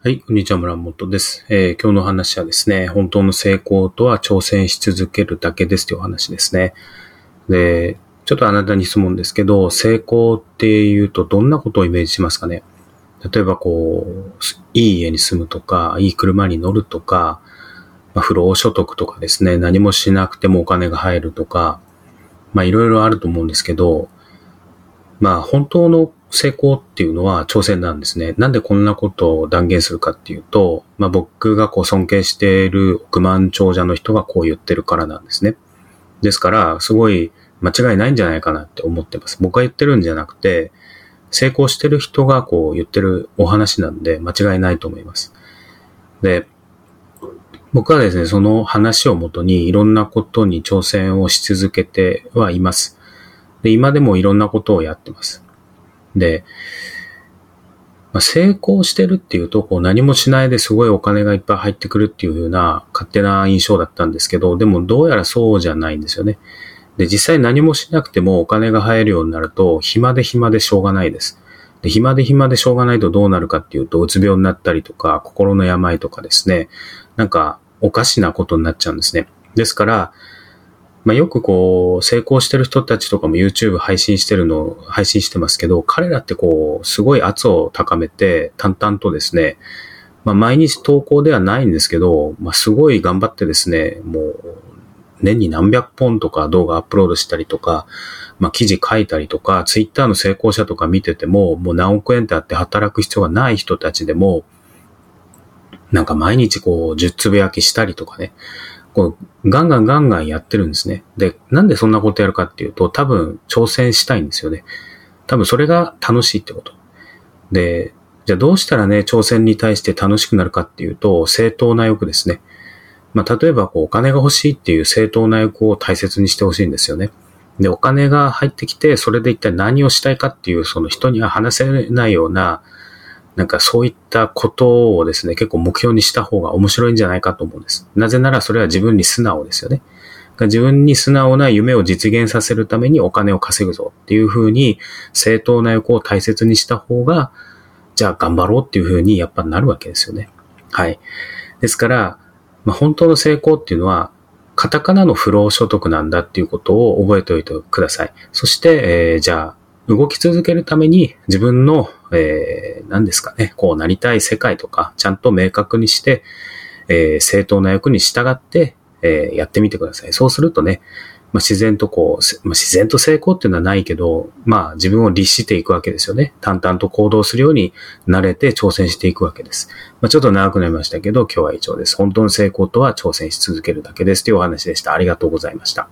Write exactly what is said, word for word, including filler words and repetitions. はい、こんにちは、村本です、えー。今日の話はですね、本当の成功とは挑戦し続けるだけですというお話ですね。で、ちょっとあなたに質問ですけど、成功っていうとどんなことをイメージしますかね。例えばこう、いい家に住むとか、いい車に乗るとか、まあ、不労所得とかですね、何もしなくてもお金が入るとか、まあいろいろあると思うんですけど、まあ本当の成功っていうのは挑戦なんですね。なんでこんなことを断言するかっていうと、まあ僕がこう尊敬している億万長者の人がこう言ってるからなんですね。ですから、すごい間違いないんじゃないかなって思ってます。僕が言ってるんじゃなくて、成功してる人がこう言ってるお話なんで間違いないと思います。で、僕はですね、その話をもとにいろんなことに挑戦をし続けてはいます。で、今でもいろんなことをやってます。で、まあ、成功してるっていうとこう何もしないですごいお金がいっぱい入ってくるっていうような勝手な印象だったんですけど、でもどうやらそうじゃないんですよね。で、実際何もしなくてもお金が入るようになると暇で暇でしょうがないです。で、暇で暇でしょうがないとどうなるかっていうとうつ病になったりとか心の病とかですね、なんかおかしなことになっちゃうんですね。ですから、まあ、よくこう成功してる人たちとかも YouTube 配信してるの配信してますけど、彼らってこうすごい圧を高めて淡々とですね、まあ、毎日投稿ではないんですけど、まあ、すごい頑張ってですね、もう年に何百本とか動画アップロードしたりとか、まあ、記事書いたりとか、Twitter の成功者とか見てても、もう何億円ってあって働く必要がない人たちでも、なんか毎日こうじゅうつぶやきしたりとかね、こうガンガンガンガンやってるんですね。で、なんでそんなことやるかっていうと、多分挑戦したいんですよね。多分それが楽しいってこと。で、じゃあどうしたらね、挑戦に対して楽しくなるかっていうと、正当な欲ですね。まあ、例えばこうお金が欲しいっていう正当な欲を大切にしてほしいんですよね。で、お金が入ってきて、それで一体何をしたいかっていう、その人には話せないような、なんかそういったことをですね、結構目標にした方が面白いんじゃないかと思うんです。なぜならそれは自分に素直ですよね。自分に素直な夢を実現させるためにお金を稼ぐぞっていうふうに正当な欲を大切にした方が、じゃあ頑張ろうっていうふうにやっぱなるわけですよね。はい。ですから、まあ、本当の成功っていうのは、カタカナの不労所得なんだっていうことを覚えておいてください。そして、えー、じゃあ、動き続けるために自分の、えー、何ですかね、こうなりたい世界とか、ちゃんと明確にして、えー、正当な欲に従って、えー、やってみてください。そうするとね、まあ、自然とこう、まあ、自然と成功っていうのはないけど、まあ自分を律していくわけですよね。淡々と行動するように慣れて挑戦していくわけです。まあ、ちょっと長くなりましたけど、今日は以上です。本当の成功とは挑戦し続けるだけですというお話でした。ありがとうございました。